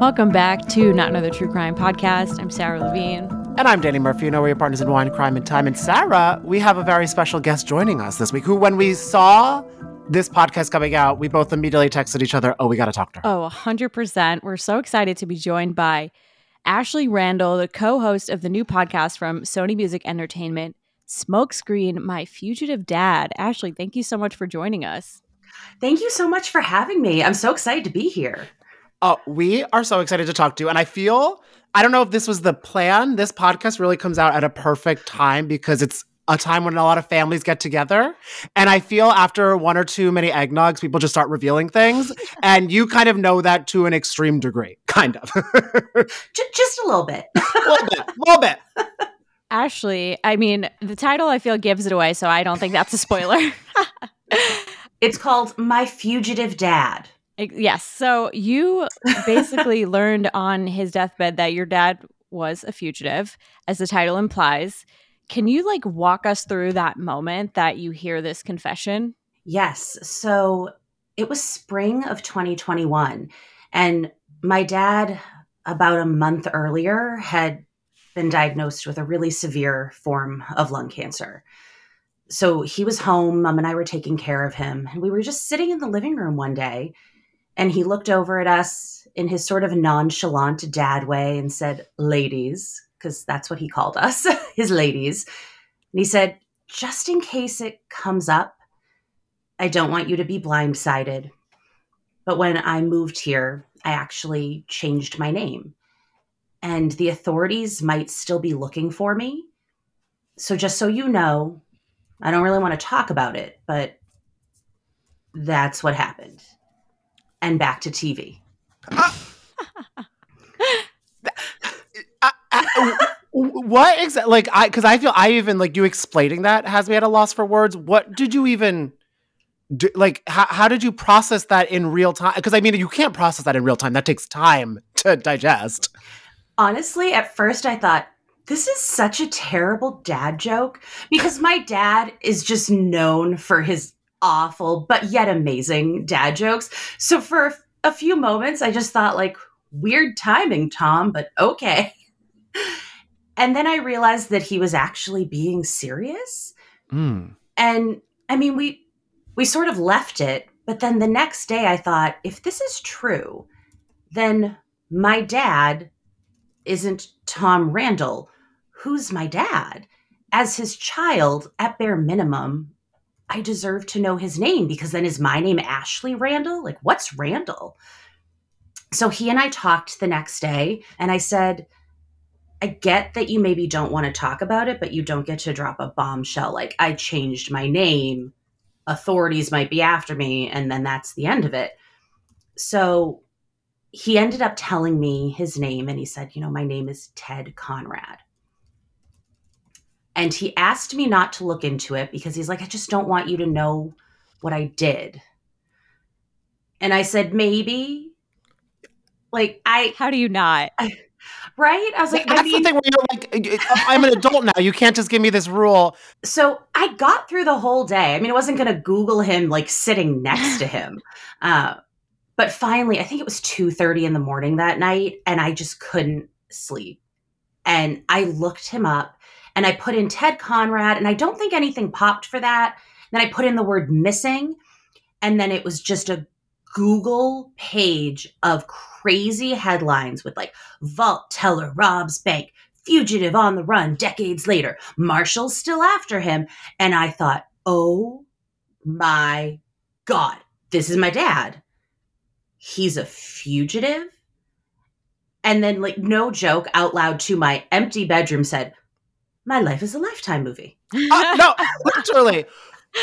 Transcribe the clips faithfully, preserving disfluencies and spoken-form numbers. Welcome back to Not Another True Crime Podcast. I'm Sara Levine. And I'm Danny Murphy. You know, we're your partners in wine, crime, and time. And Sara, we have a very special guest joining us this week, who when we saw this podcast coming out, we both immediately texted each other, oh, we got to talk to her. Oh, one hundred percent. We're so excited to be joined by Ashley Randele, the co-host of the new podcast from Sony Music Entertainment, Smokescreen: My Fugitive Dad. Ashley, thank you so much for joining us. Thank you so much for having me. I'm so excited to be here. Oh, we are so excited to talk to you. And I feel, I don't know if this was the plan. This podcast really comes out at a perfect time because it's a time when a lot of families get together. And I feel after one or two many eggnogs, people just start revealing things. And you kind of know that to an extreme degree, kind of. Just a little bit. A little bit, a little bit. Ashley, I mean, the title I feel gives it away, so I don't think that's a spoiler. It's called My Fugitive Dad. Yes. So you basically learned on his deathbed that your dad was a fugitive, as the title implies. Can you like walk us through that moment that you hear this confession? Yes. So it was spring of twenty twenty-one. And my dad, about a month earlier, had been diagnosed with a really severe form of lung cancer. So he was home. Mom and I were taking care of him. And we were just sitting in the living room one day. And he looked over at us in his sort of nonchalant dad way and said, ladies, because that's what he called us, his ladies. And he said, just in case it comes up, I don't want you to be blindsided. But when I moved here, I actually changed my name. And the authorities might still be looking for me. So just so you know, I don't really want to talk about it, but that's what happened. And back to T V. Uh, uh, uh, what exactly? Like, I because I feel I even like you explaining that has me at a loss for words. What did you even do? Like, how, how did you process that in real time? Because I mean, you can't process that in real time. That takes time to digest. Honestly, at first I thought, this is such a terrible dad joke because my dad is just known for his awful, but yet amazing dad jokes. So for a few moments, I just thought like, weird timing, Tom, but okay. And then I realized that he was actually being serious. Mm. And I mean, we, we sort of left it, but then the next day I thought, if this is true, then my dad isn't Tom Randele. Who's my dad? As his child, at bare minimum, I deserve to know his name, because then is my name Ashley Randele? Like, what's Randele? So he and I talked the next day, and I said, I get that you maybe don't want to talk about it, but you don't get to drop a bombshell. Like, I changed my name. Authorities might be after me, and then that's the end of it. So he ended up telling me his name, and he said, you know, my name is Ted Conrad. And he asked me not to look into it because he's like, I just don't want you to know what I did. And I said, maybe. Like, I... How do you not? I, right? I was like, That's I mean... the thing where you're like, I'm an adult now. You can't just give me this rule. So I got through the whole day. I mean, I wasn't going to Google him, like, sitting next to him. Uh, but finally, I think it was two thirty in the morning that night, and I just couldn't sleep. And I looked him up. And I put in Ted Conrad, and I don't think anything popped for that. Then I put in the word missing, and then it was just a Google page of crazy headlines with like vault teller robs bank, fugitive on the run decades later, Marshall's still after him. And I thought, oh my God, this is my dad. He's a fugitive. And then, like, no joke, out loud to my empty bedroom said, my life is a Lifetime movie. Uh, no, literally.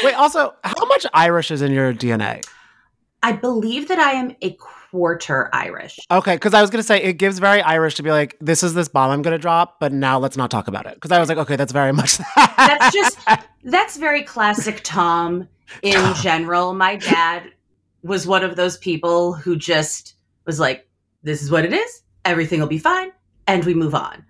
Wait, also, how much Irish is in your D N A? I believe that I am a quarter Irish. Okay, because I was going to say, it gives very Irish to be like, this is this bomb I'm going to drop, but now let's not talk about it. Because I was like, okay, that's very much that. That's just, that's very classic Tom in general. My dad was one of those people who just was like, this is what it is, everything will be fine, and we move on.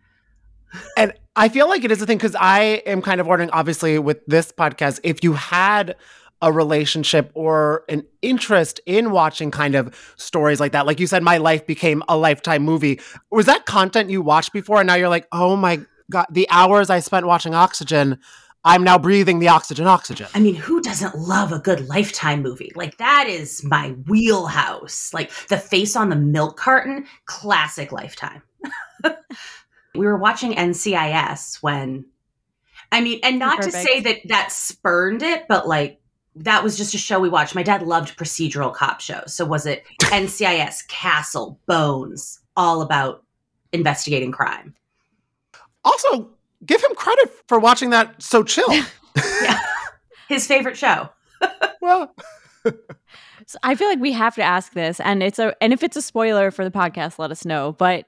And I feel like it is a thing, because I am kind of wondering, obviously, with this podcast, if you had a relationship or an interest in watching kind of stories like that. Like you said, My Life became a Lifetime movie. Was that content you watched before? And now you're like, oh my God, the hours I spent watching Oxygen, I'm now breathing the oxygen oxygen. I mean, who doesn't love a good Lifetime movie? Like, that is my wheelhouse. Like, the face on the milk carton, classic Lifetime. We were watching N C I S when, I mean, and not Perfect. to say that that spurned it, but like, that was just a show we watched. My dad loved procedural cop shows. So was it N C I S, Castle, Bones, all about investigating crime. Also, give him credit for watching that so chill. Yeah. His favorite show. Well, so I feel like we have to ask this, and it's a and if it's a spoiler for the podcast, let us know. But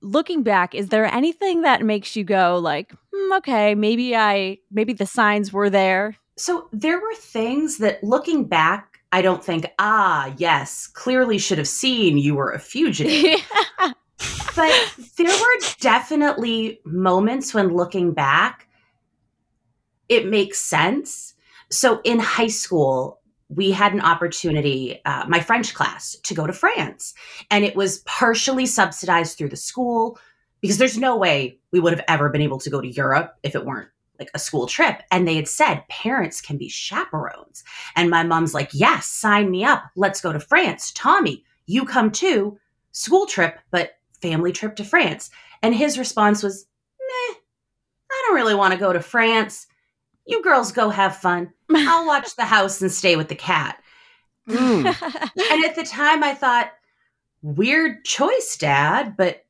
looking back, is there anything that makes you go like, mm, okay, maybe I maybe the signs were there? So there were things that, looking back, I don't think, ah, yes, clearly should have seen you were a fugitive. Yeah. But there were definitely moments when, looking back, it makes sense. So in high school, we had an opportunity, uh, my French class, to go to France. And it was partially subsidized through the school, because there's no way we would have ever been able to go to Europe if it weren't like a school trip. And they had said, parents can be chaperones. And my mom's like, yes, sign me up. Let's go to France. Tommy, you come too. School trip, but family trip to France. And his response was, meh, I don't really want to go to France. You girls go have fun. I'll watch the house and stay with the cat. Mm. And at the time I thought, weird choice, Dad, but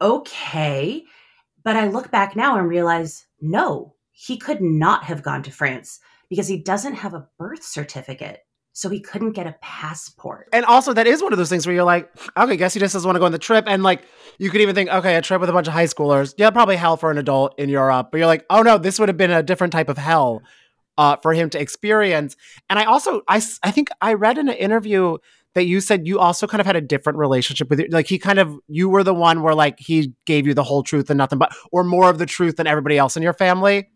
okay. But I look back now and realize, no, he could not have gone to France because he doesn't have a birth certificate. So he couldn't get a passport. And also, that is one of those things where you're like, okay, guess he just doesn't want to go on the trip. And like, you could even think, okay, a trip with a bunch of high schoolers. Yeah, probably hell for an adult in Europe. But you're like, oh no, this would have been a different type of hell uh, for him to experience. And I also, I, I think I read in an interview that you said you also kind of had a different relationship with it. Like, he kind of, you were the one where like, he gave you the whole truth and nothing but, or more of the truth than everybody else in your family.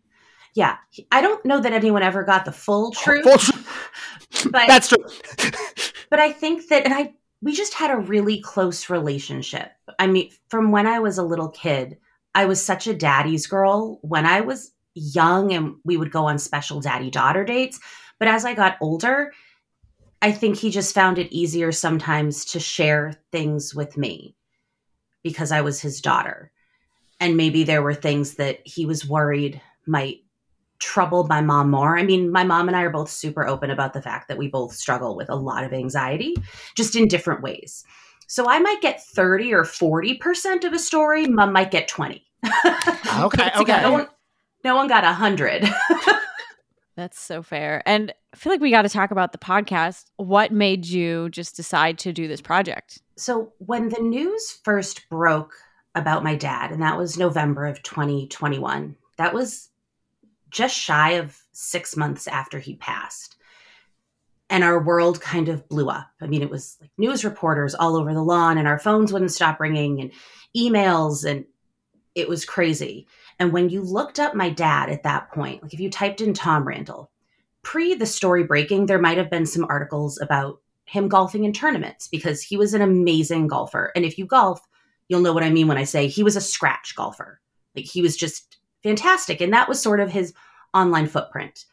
Yeah. I don't know that anyone ever got the full truth. Full tr- but That's true. But I think that and I we just had a really close relationship. I mean, from when I was a little kid, I was such a daddy's girl when I was young, and we would go on special daddy-daughter dates. But as I got older, I think he just found it easier sometimes to share things with me because I was his daughter. And maybe there were things that he was worried might trouble my mom more. I mean, my mom and I are both super open about the fact that we both struggle with a lot of anxiety, just in different ways. So I might get thirty or forty percent of a story. Mom might get twenty. Okay. Okay. No one, no one got a hundred. That's so fair. And I feel like we got to talk about the podcast. What made you just decide to do this project? So when the news first broke about my dad, and that was November of twenty twenty-one, that was just shy of six months after he passed. And our world kind of blew up. I mean, it was like news reporters all over the lawn, and our phones wouldn't stop ringing, and emails, and it was crazy. And when you looked up my dad at that point, like if you typed in Tom Randele, pre the story breaking, there might have been some articles about him golfing in tournaments because he was an amazing golfer. And if you golf, you'll know what I mean when I say he was a scratch golfer. Like, he was just fantastic. And that was sort of his online footprint.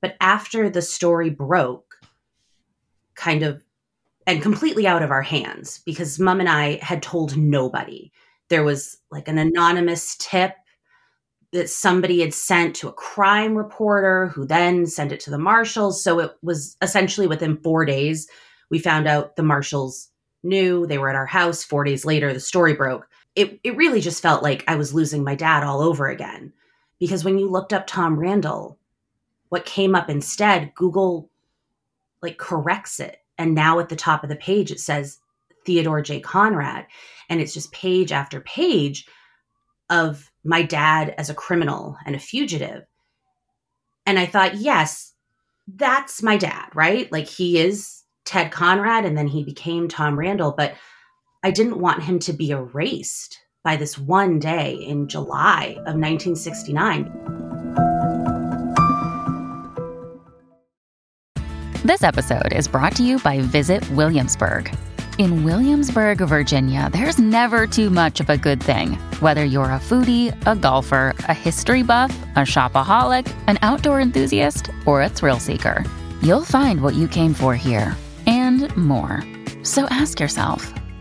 But after the story broke, kind of, and completely out of our hands, because Mom and I had told nobody. There was like an anonymous tip that somebody had sent to a crime reporter who then sent it to the marshals. So it was essentially within four days, we found out the marshals knew. They were at our house. Four days later, the story broke. It it really just felt like I was losing my dad all over again, because when you looked up Tom Randele, what came up instead, Google like corrects it. And now at the top of the page, it says Theodore J. Conrad. And it's just page after page of my dad as a criminal and a fugitive. And I thought, yes, that's my dad, right? Like he is Ted Conrad and then he became Tom Randele, but I didn't want him to be erased by this one day in July of nineteen sixty-nine. This episode is brought to you by Visit Williamsburg. In Williamsburg, Virginia, there's never too much of a good thing. Whether you're a foodie, a golfer, a history buff, a shopaholic, an outdoor enthusiast, or a thrill seeker, you'll find what you came for here and more. So ask yourself,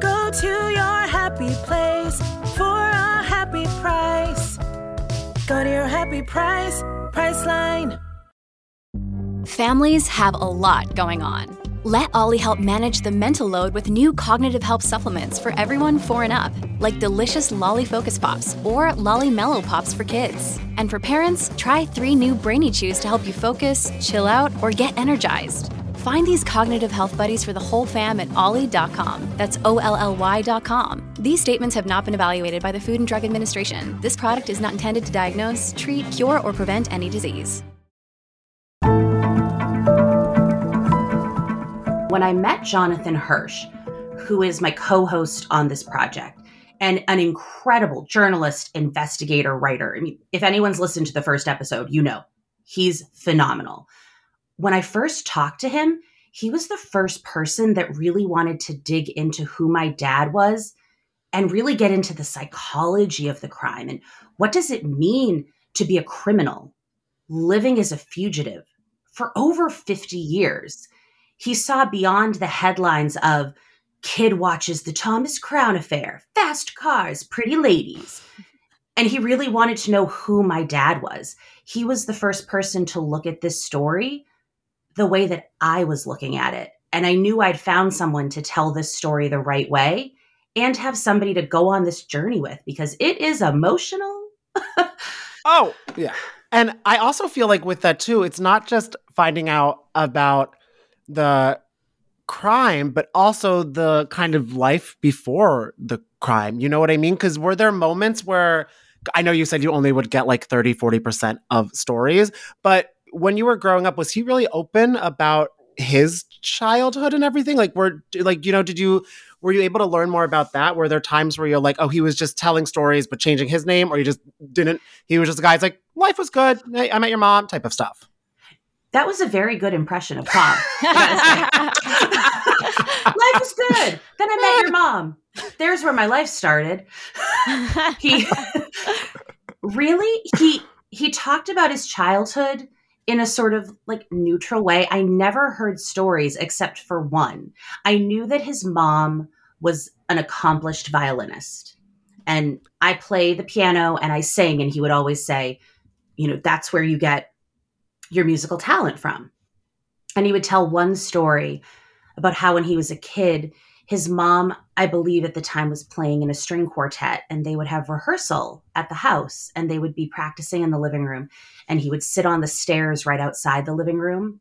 Go to your happy place for a happy price. Go to your happy price, Priceline. Families have a lot going on. Let Ollie help manage the mental load with new cognitive health supplements for everyone four and up, like delicious Ollie Focus Pops or Ollie Mellow Pops for kids. And for parents, try three new Brainy Chews to help you focus, chill out, or get energized. Find these cognitive health buddies for the whole fam at ollie dot com. That's O L L Y dot com. These statements have not been evaluated by the Food and Drug Administration. This product is not intended to diagnose, treat, cure, or prevent any disease. When I met Jonathan Hirsch, who is my co-host on this project and an incredible journalist, investigator, writer. I mean, if anyone's listened to the first episode, you know, he's phenomenal. When I first talked to him, he was the first person that really wanted to dig into who my dad was and really get into the psychology of the crime and what does it mean to be a criminal living as a fugitive for over fifty years. He saw beyond the headlines of kid watches the Thomas Crown Affair, fast cars, pretty ladies. And he really wanted to know who my dad was. He was the first person to look at this story the way that I was looking at it. And I knew I'd found someone to tell this story the right way and have somebody to go on this journey with because it is emotional. Oh, yeah. And I also feel like with that too, it's not just finding out about the crime, but also the kind of life before the crime. You know what I mean? Because were there moments where, I know you said you only would get like thirty, forty percent of stories, but when you were growing up, was he really open about his childhood and everything? Like, were, like, you know, did you, were you able to learn more about that? Were there times where you're like, oh, he was just telling stories, but changing his name, or you just didn't, he was just a guy, it's like, life was good. Hey, I met your mom type of stuff. That was a very good impression of Tom. Life was good. Then I met your mom. There's where my life started. He really, he he talked about his childhood in a sort of like neutral way. I never heard stories except for one. I knew that his mom was an accomplished violinist. And I play the piano and I sing, and he would always say, you know, that's where you get your musical talent from. And he would tell one story about how when he was a kid, his mom, I believe at the time, was playing in a string quartet, and they would have rehearsal at the house and they would be practicing in the living room. And he would sit on the stairs right outside the living room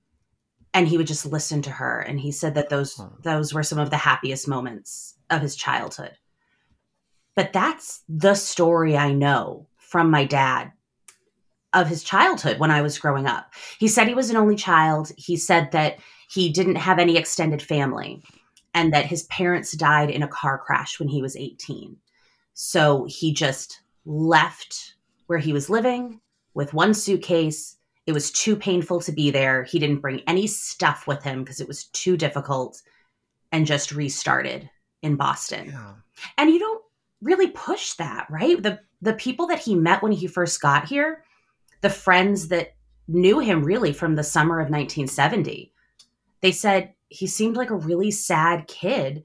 and he would just listen to her. And he said that those, those were some of the happiest moments of his childhood. But that's the story I know from my dad of his childhood when I was growing up. He said he was an only child. He said that he didn't have any extended family and that his parents died in a car crash when he was eighteen. So he just left where he was living with one suitcase. It was too painful to be there. He didn't bring any stuff with him because it was too difficult, and just restarted in Boston. Yeah. And you don't really push that, right? The the people that he met when he first got here, the friends that knew him really from the summer of nineteen seventy, They said, he seemed like a really sad kid.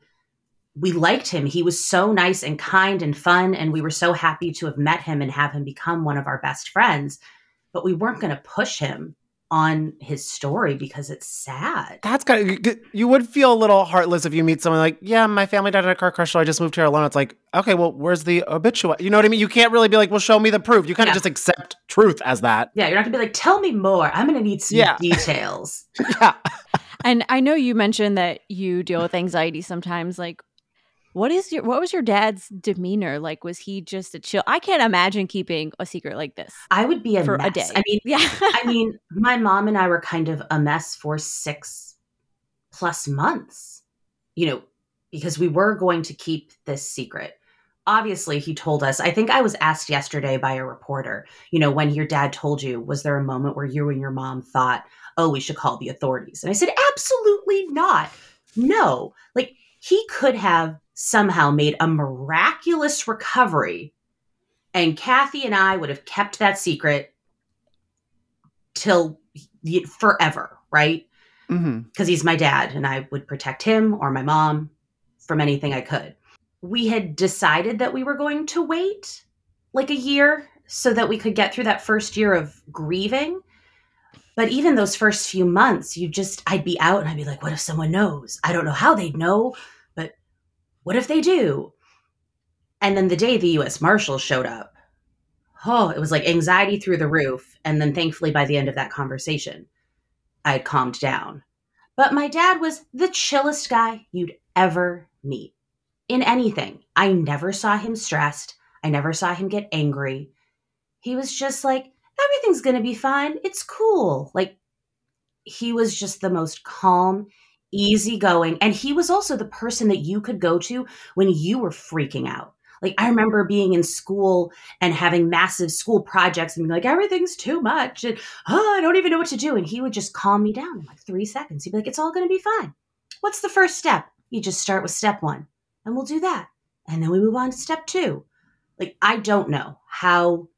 We liked him. He was so nice and kind and fun. And we were so happy to have met him and have him become one of our best friends. But we weren't going to push him on his story because it's sad. That's kind of, you would feel a little heartless if you meet someone like, yeah, my family died in a car crash, so I just moved here alone. It's like, okay, well, where's the obituary? You know what I mean? You can't really be like, well, show me the proof. You kind yeah. of just accept truth as that. Yeah, you're not gonna be like, tell me more. I'm gonna need some yeah. details. yeah. And I know you mentioned that you deal with anxiety sometimes. Like, what is your, what was your dad's demeanor? Like, was he just a chill? I can't imagine keeping a secret like this. I would be a for mess. A day. I mean, yeah. I mean, my mom and I were kind of a mess for six plus months, you know, because we were going to keep this secret. Obviously, he told us, I think I was asked yesterday by a reporter, you know, when your dad told you, was there a moment where you and your mom thought, oh, we should call the authorities? And I said, absolutely not. No. Like, he could have somehow made a miraculous recovery, and Kathy and I would have kept that secret till forever, right? Because mm-hmm. he's my dad, and I would protect him or my mom from anything I could. We had decided that we were going to wait like a year so that we could get through that first year of grieving. But even those first few months, you just, I'd be out and I'd be like, what if someone knows? I don't know how they'd know. What if they do? And then the day the U S Marshals showed up, oh, it was like anxiety through the roof. And then thankfully, by the end of that conversation, I had calmed down. But my dad was the chillest guy you'd ever meet in anything. I never saw him stressed. I never saw him get angry. He was just like, everything's going to be fine. It's cool. Like, he was just the most calm, easygoing. And he was also the person that you could go to when you were freaking out. Like, I remember being in school and having massive school projects and being like, everything's too much. And, oh, I don't even know what to do. And he would just calm me down in like three seconds. He'd be like, it's all going to be fine. What's the first step? You just start with step one and we'll do that. And then we move on to step two. Like, I don't know how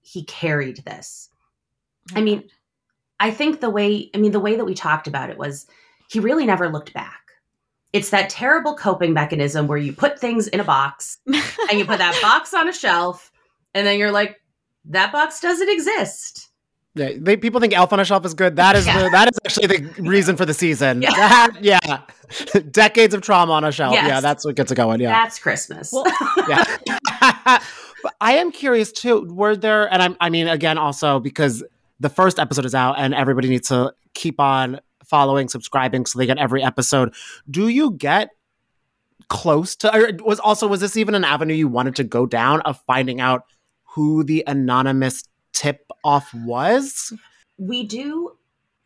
he carried this. I mean, I think the way, I mean, the way that we talked about it was, he really never looked back. It's that terrible coping mechanism where you put things in a box and you put that box on a shelf and then you're like, that box doesn't exist. Yeah, they, people think Elf on a Shelf is good. That is yeah. the, that is actually the reason for the season. Yeah. That, yeah. Decades of trauma on a shelf. Yes. Yeah, that's what gets it going. Yeah. That's Christmas. Well, yeah. But I am curious too, were there, and I'm, I mean, again, also because the first episode is out and everybody needs to keep on following, subscribing, so they get every episode. Do you get close to, or was also, was this even an avenue you wanted to go down of finding out who the anonymous tip off was? We do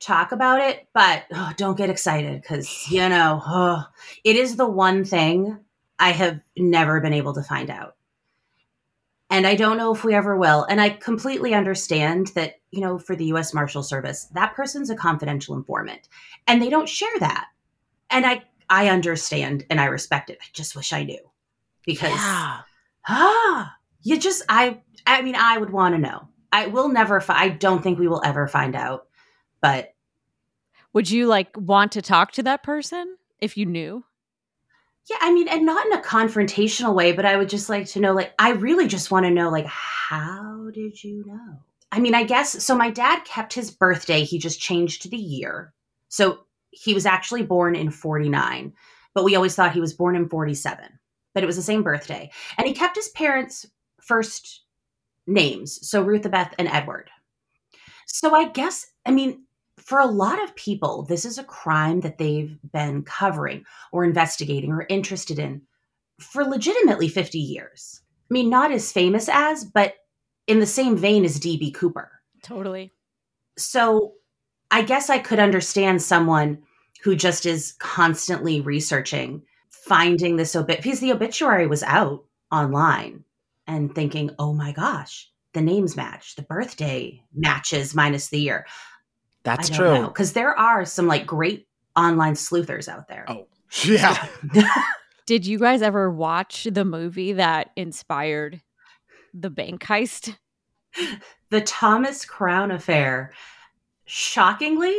talk about it, but oh, don't get excited because, you know, oh, it is the one thing I have never been able to find out. And I don't know if we ever will. And I completely understand that, you know, for the U S Marshal Service, that person's a confidential informant and they don't share that. And I, I understand and I respect it. I just wish I knew because, yeah. ah, you just, I, I mean, I would want to know. I will never, fi- I don't think we will ever find out, but. Would you like want to talk to that person if you knew? Yeah, I mean, and not in a confrontational way, but I would just like to know, like, I really just want to know, like, how did you know? I mean, I guess, so my dad kept his birthday. He just changed the year. So he was actually born in forty-nine, but we always thought he was born in forty-seven, but it was the same birthday. And he kept his parents' first names. So Ruthabeth and Edward. So I guess, I mean, for a lot of people, this is a crime that they've been covering or investigating or interested in for legitimately fifty years. I mean, not as famous as, but in the same vein as D B. Cooper. Totally. So I guess I could understand someone who just is constantly researching, finding this obit, because the obituary was out online and thinking, oh my gosh, the names match, the birthday matches minus the year. That's I don't true. Because there are some like great online sleuthers out there. Oh, yeah. Did you guys ever watch the movie that inspired the bank heist? The Thomas Crown Affair. Shockingly,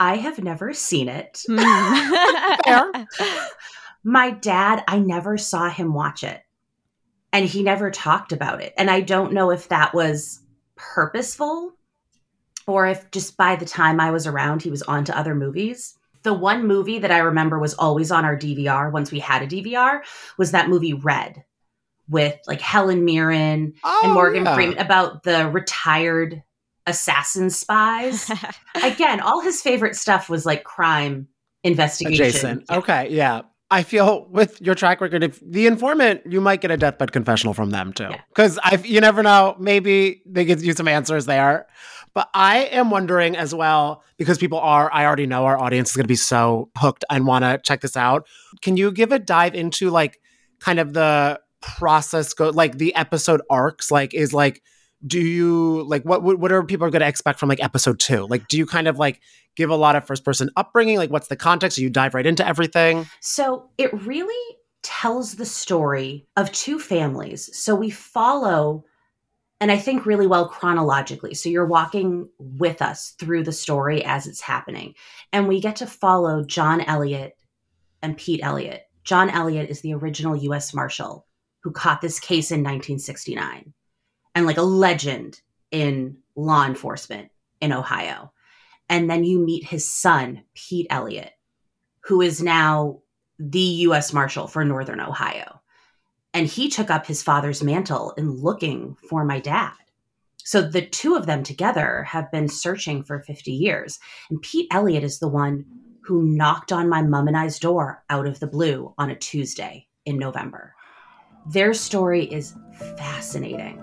I have never seen it. My dad, I never saw him watch it. And he never talked about it. And I don't know if that was purposeful or if just by the time I was around, he was on to other movies. The one movie that I remember was always on our D V R once we had a D V R was that movie Red with like Helen Mirren oh, and Morgan yeah. Freeman about the retired assassin spies. Again, all his favorite stuff was like crime investigation. Adjacent. Yeah. Okay, yeah. I feel with your track record, if the informant, you might get a deathbed confessional from them too. Because yeah. you never know, maybe they give you some answers there. But I am wondering as well, because people are, I already know our audience is going to be so hooked and want to check this out. Can you give a dive into like kind of the process, go like the episode arcs? Like is like, do you like, what, what are people going to expect from like episode two? Like, do you kind of like give a lot of first person upbringing? Like what's the context? Do you dive right into everything? So it really tells the story of two families. So we follow, and I think really well chronologically. So you're walking with us through the story as it's happening. And we get to follow John Elliott and Pete Elliott. John Elliott is the original U S Marshal who caught this case in nineteen sixty-nine and like a legend in law enforcement in Ohio. And then you meet his son, Pete Elliott, who is now the U S Marshal for Northern Ohio. And he took up his father's mantle in looking for my dad. So the two of them together have been searching for fifty years. And Pete Elliott is the one who knocked on my mom and I's door out of the blue on a Tuesday in November. Their story is fascinating.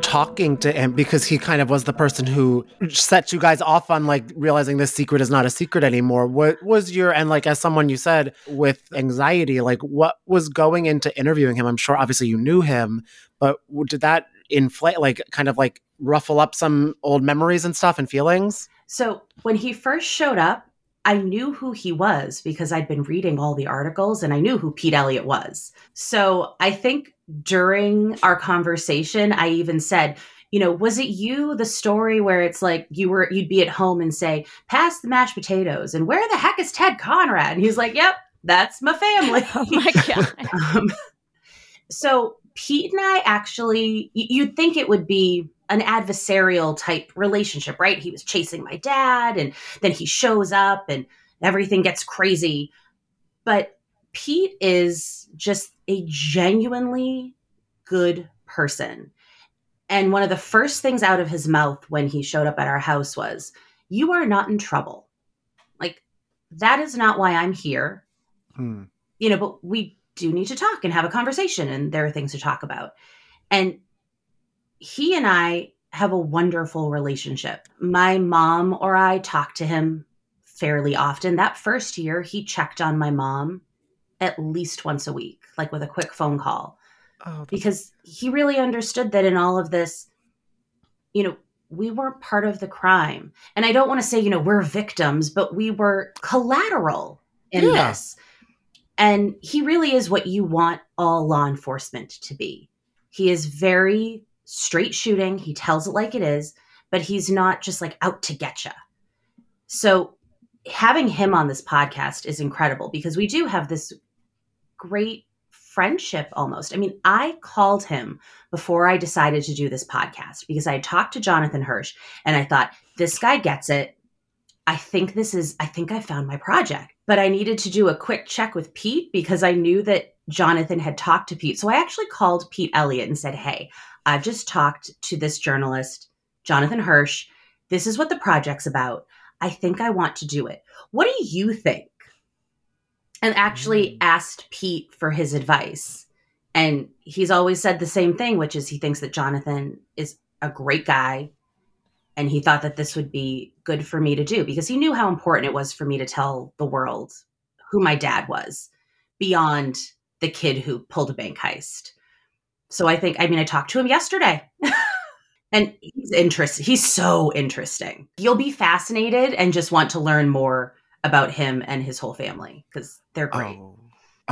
talking to him? Because he kind of was the person who set you guys off on like realizing this secret is not a secret anymore. What was your, and like as someone you said, with anxiety, like what was going into interviewing him? I'm sure obviously you knew him, but did that inflate, like kind of like ruffle up some old memories and stuff and feelings? So when he first showed up, I knew who he was because I'd been reading all the articles and I knew who Pete Elliott was. So I think during our conversation, I even said, you know, was it you, the story where it's like you were, you'd be at home and say, pass the mashed potatoes and where the heck is Ted Conrad? And he's like, yep, that's my family. Oh my God. um, so Pete and I actually, you'd think it would be an adversarial type relationship, right? He was chasing my dad and then he shows up and everything gets crazy. But Pete is just a genuinely good person. And one of the first things out of his mouth when he showed up at our house was, you are not in trouble. Like, that is not why I'm here. Hmm. You know, but we do need to talk and have a conversation and there are things to talk about. And he and I have a wonderful relationship. My mom or I talk to him fairly often. That first year, he checked on my mom at least once a week, like with a quick phone call, oh, because he really understood that in all of this, you know, we weren't part of the crime. And I don't want to say, you know, we're victims, but we were collateral in yeah. this. And he really is what you want all law enforcement to be. He is very straight shooting. He tells it like it is, but he's not just like out to get you. So having him on this podcast is incredible because we do have this great friendship almost. I mean, I called him before I decided to do this podcast because I had talked to Jonathan Hirsch and I thought, this guy gets it. I think this is, I think I found my project, but I needed to do a quick check with Pete because I knew that Jonathan had talked to Pete. So I actually called Pete Elliott and said, hey, I've just talked to this journalist, Jonathan Hirsch. This is what the project's about. I think I want to do it. What do you think? And actually asked Pete for his advice. And he's always said the same thing, which is he thinks that Jonathan is a great guy. And he thought that this would be good for me to do because he knew how important it was for me to tell the world who my dad was beyond the kid who pulled a bank heist. So I think, I mean, I talked to him yesterday and he's interesting. He's so interesting. You'll be fascinated and just want to learn more about him and his whole family because they're great. Oh,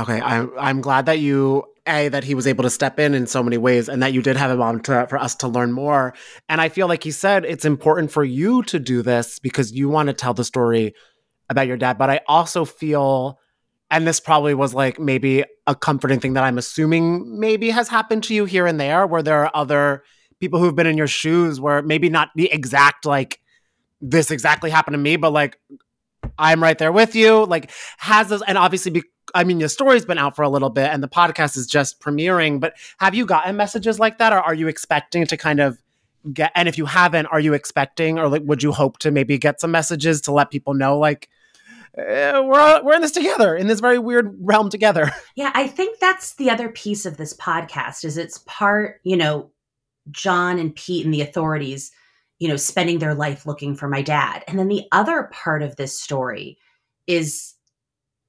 okay. I'm, I'm glad that you... A, that he was able to step in in so many ways and that you did have him on to, for us to learn more. And I feel like he said it's important for you to do this because you want to tell the story about your dad. But I also feel, and this probably was like maybe a comforting thing that I'm assuming maybe has happened to you here and there, where there are other people who've been in your shoes where maybe not the exact, like, this exactly happened to me, but like, I'm right there with you. Like, has this, and obviously because I mean, your story's been out for a little bit and the podcast is just premiering, but have you gotten messages like that, or are you expecting to kind of get, and if you haven't, are you expecting, or like, would you hope to maybe get some messages to let people know, like, eh, we're, we're in this together, in this very weird realm together? Yeah, I think that's the other piece of this podcast is it's part, you know, John and Pete and the authorities, you know, spending their life looking for my dad. And then the other part of this story is,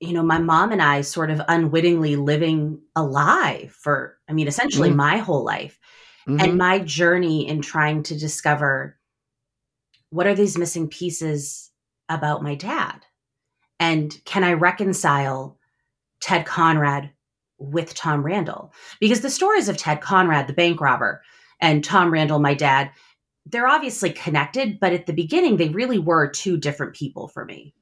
you know, my mom and I sort of unwittingly living a lie for, I mean, essentially mm-hmm. my whole life mm-hmm. and my journey in trying to discover what are these missing pieces about my dad? And can I reconcile Ted Conrad with Tom Randele? Because the stories of Ted Conrad, the bank robber, and Tom Randele, my dad, they're obviously connected, but at the beginning, they really were two different people for me.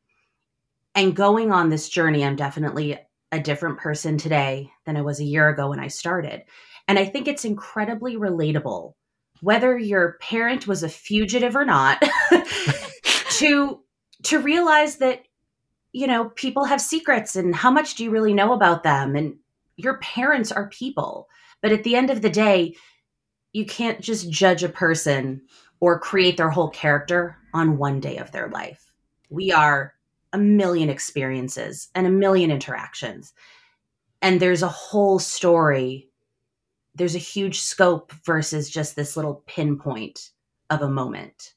And going on this journey, I'm definitely a different person today than I was a year ago when I started. And I think it's incredibly relatable, whether your parent was a fugitive or not, to to realize that, you know, people have secrets and how much do you really know about them? And your parents are people. But at the end of the day, you can't just judge a person or create their whole character on one day of their life. We are a million experiences and a million interactions. And there's a whole story. There's a huge scope versus just this little pinpoint of a moment.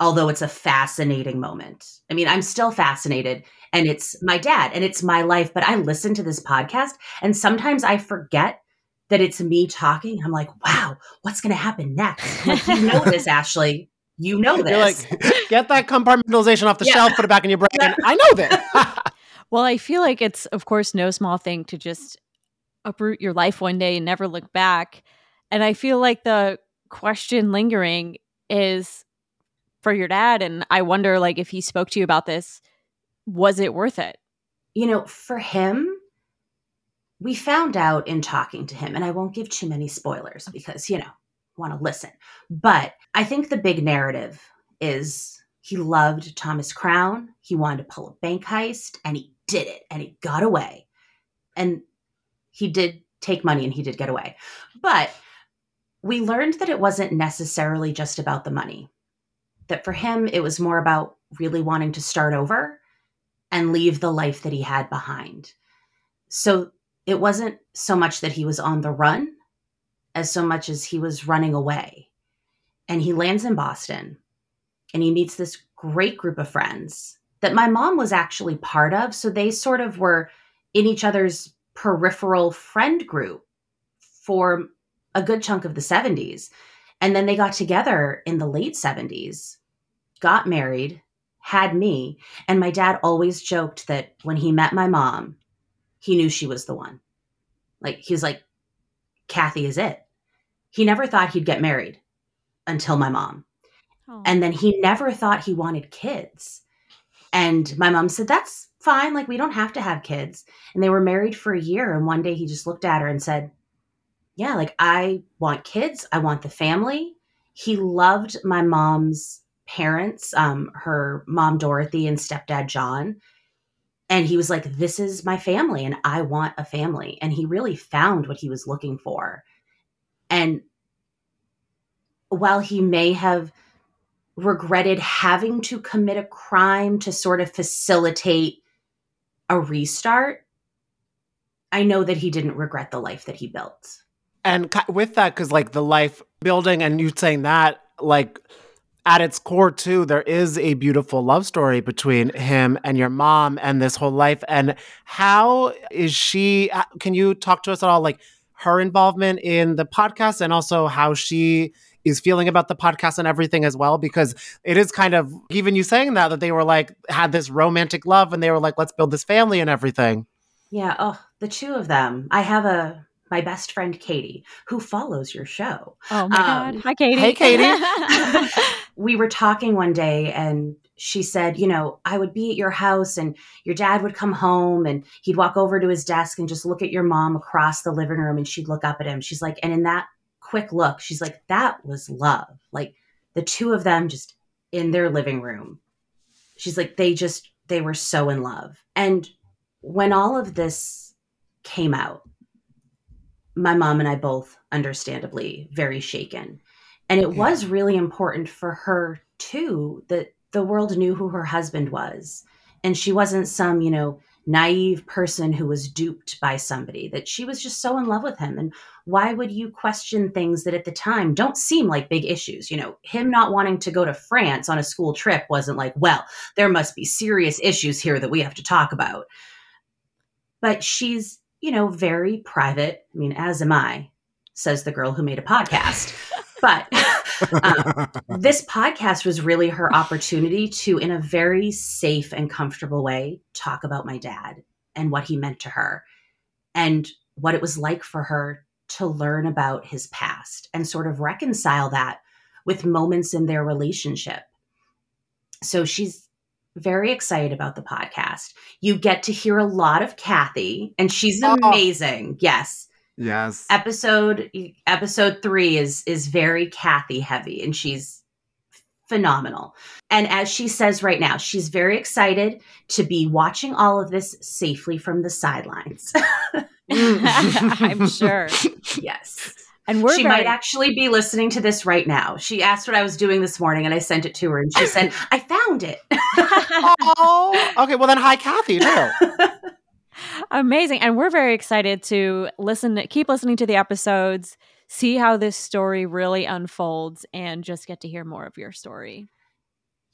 Although it's a fascinating moment. I mean, I'm still fascinated and it's my dad and it's my life, but I listen to this podcast and sometimes I forget that it's me talking. I'm like, wow, what's going to happen next? Like, you know this, Ashley. You know this. You're like, get that compartmentalization off the yeah. shelf, put it back in your brain. I know this. Well, I feel like it's, of course, no small thing to just uproot your life one day and never look back. And I feel like the question lingering is for your dad. And I wonder, like, if he spoke to you about this, was it worth it? You know, for him, we found out in talking to him, and I won't give too many spoilers because, you know, want to listen. But I think the big narrative is he loved Thomas Crown. He wanted to pull a bank heist and he did it and he got away. And he did take money and he did get away. But we learned that it wasn't necessarily just about the money, that for him, it was more about really wanting to start over and leave the life that he had behind. So it wasn't so much that he was on the run as so much as he was running away. And he lands in Boston and he meets this great group of friends that my mom was actually part of. So they sort of were in each other's peripheral friend group for a good chunk of the seventies. And then they got together in the late seventies, got married, had me. And my dad always joked that when he met my mom, he knew she was the one. Like, he was like, Kathy is it. He never thought he'd get married until my mom. Oh. And then he never thought he wanted kids. And my mom said, that's fine. Like, we don't have to have kids. And they were married for a year. And one day he just looked at her and said, yeah, like, I want kids. I want the family. He loved my mom's parents, um, her mom, Dorothy, and stepdad, John. And he was like, this is my family and I want a family. And he really found what he was looking for. And while he may have regretted having to commit a crime to sort of facilitate a restart, I know that he didn't regret the life that he built. And with that, because like the life building and you saying that, like at its core too, there is a beautiful love story between him and your mom and this whole life. And how is she, can you talk to us at all, like her involvement in the podcast and also how she is feeling about the podcast and everything as well? Because it is kind of, even you saying that, that they were like, had this romantic love and they were like, let's build this family and everything. Yeah. Oh, the two of them. I have a, my best friend, Katie, who follows your show. Oh my um, God. Hi, Katie. Hey, Katie. We were talking one day and she said, you know, I would be at your house and your dad would come home and he'd walk over to his desk and just look at your mom across the living room and she'd look up at him. She's like, and in that quick look, she's like, that was love. Like the two of them just in their living room. She's like, they just, they were so in love. And when all of this came out, my mom and I both understandably very shaken. And it yeah. was really important for her too, that the world knew who her husband was. And she wasn't some, you know, naive person who was duped by somebody, that she was just so in love with him. And why would you question things that at the time don't seem like big issues? You know, him not wanting to go to France on a school trip wasn't like, well, there must be serious issues here that we have to talk about. But she's, you know, very private. I mean, as am I, says the girl who made a podcast. But um, this podcast was really her opportunity to, in a very safe and comfortable way, talk about my dad and what he meant to her and what it was like for her to learn about his past and sort of reconcile that with moments in their relationship. So she's very excited about the podcast. You get to hear a lot of Kathy, and she's amazing. Oh. Yes. Yes. Episode episode three is is very Kathy heavy, and she's phenomenal. And as she says right now, she's very excited to be watching all of this safely from the sidelines. I'm sure. Yes. And we're she very- might actually be listening to this right now. She asked what I was doing this morning, and I sent it to her, and she said, I found it. Oh, okay. Well, then hi, Kathy, too. Amazing. And we're very excited to listen, keep listening to the episodes, see how this story really unfolds, and just get to hear more of your story.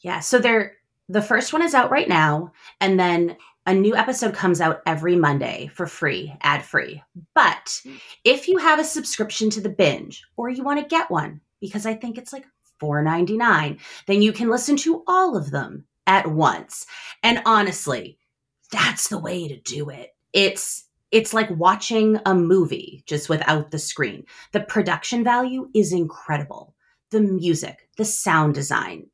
Yeah. So there, the first one is out right now, and then a new episode comes out every Monday for free, ad-free. But if you have a subscription to The Binge, or you want to get one, because I think it's like four dollars and ninety-nine cents, then you can listen to all of them at once. And honestly, that's the way to do it. It's it's like watching a movie just without the screen. The production value is incredible. The music, the sound design.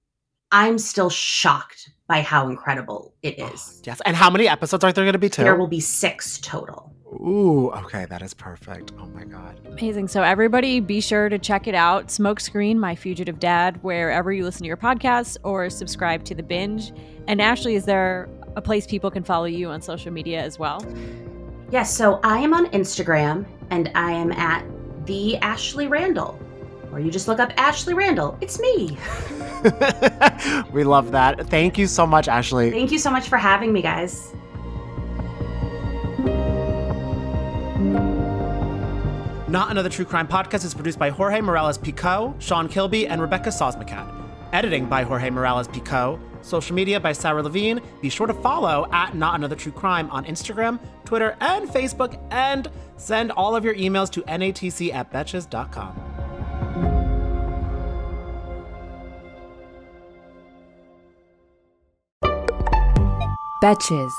I'm still shocked by how incredible it is. Oh, yes. And how many episodes are there going to be, too? There will be six total. Ooh, okay. That is perfect. Oh, my God. Amazing. So everybody be sure to check it out. Smokescreen, My Fugitive Dad, wherever you listen to your podcasts or subscribe to The Binge. And Ashley, is there a place people can follow you on social media as well? Yes. Yeah, so I am on Instagram, and I am at the Ashley Randele. Or you just look up Ashley Randele. It's me. We love that. Thank you so much, Ashley. Thank you so much for having me, guys. Not Another True Crime Podcast is produced by Jorge Morales Pico, Sean Kilby, and Rebecca Sosmakat. Editing by Jorge Morales Pico. Social media by Sara Levine. Be sure to follow at Not Another True Crime on Instagram, Twitter, and Facebook, and send all of your emails to N A T C at betches dot com. Betches.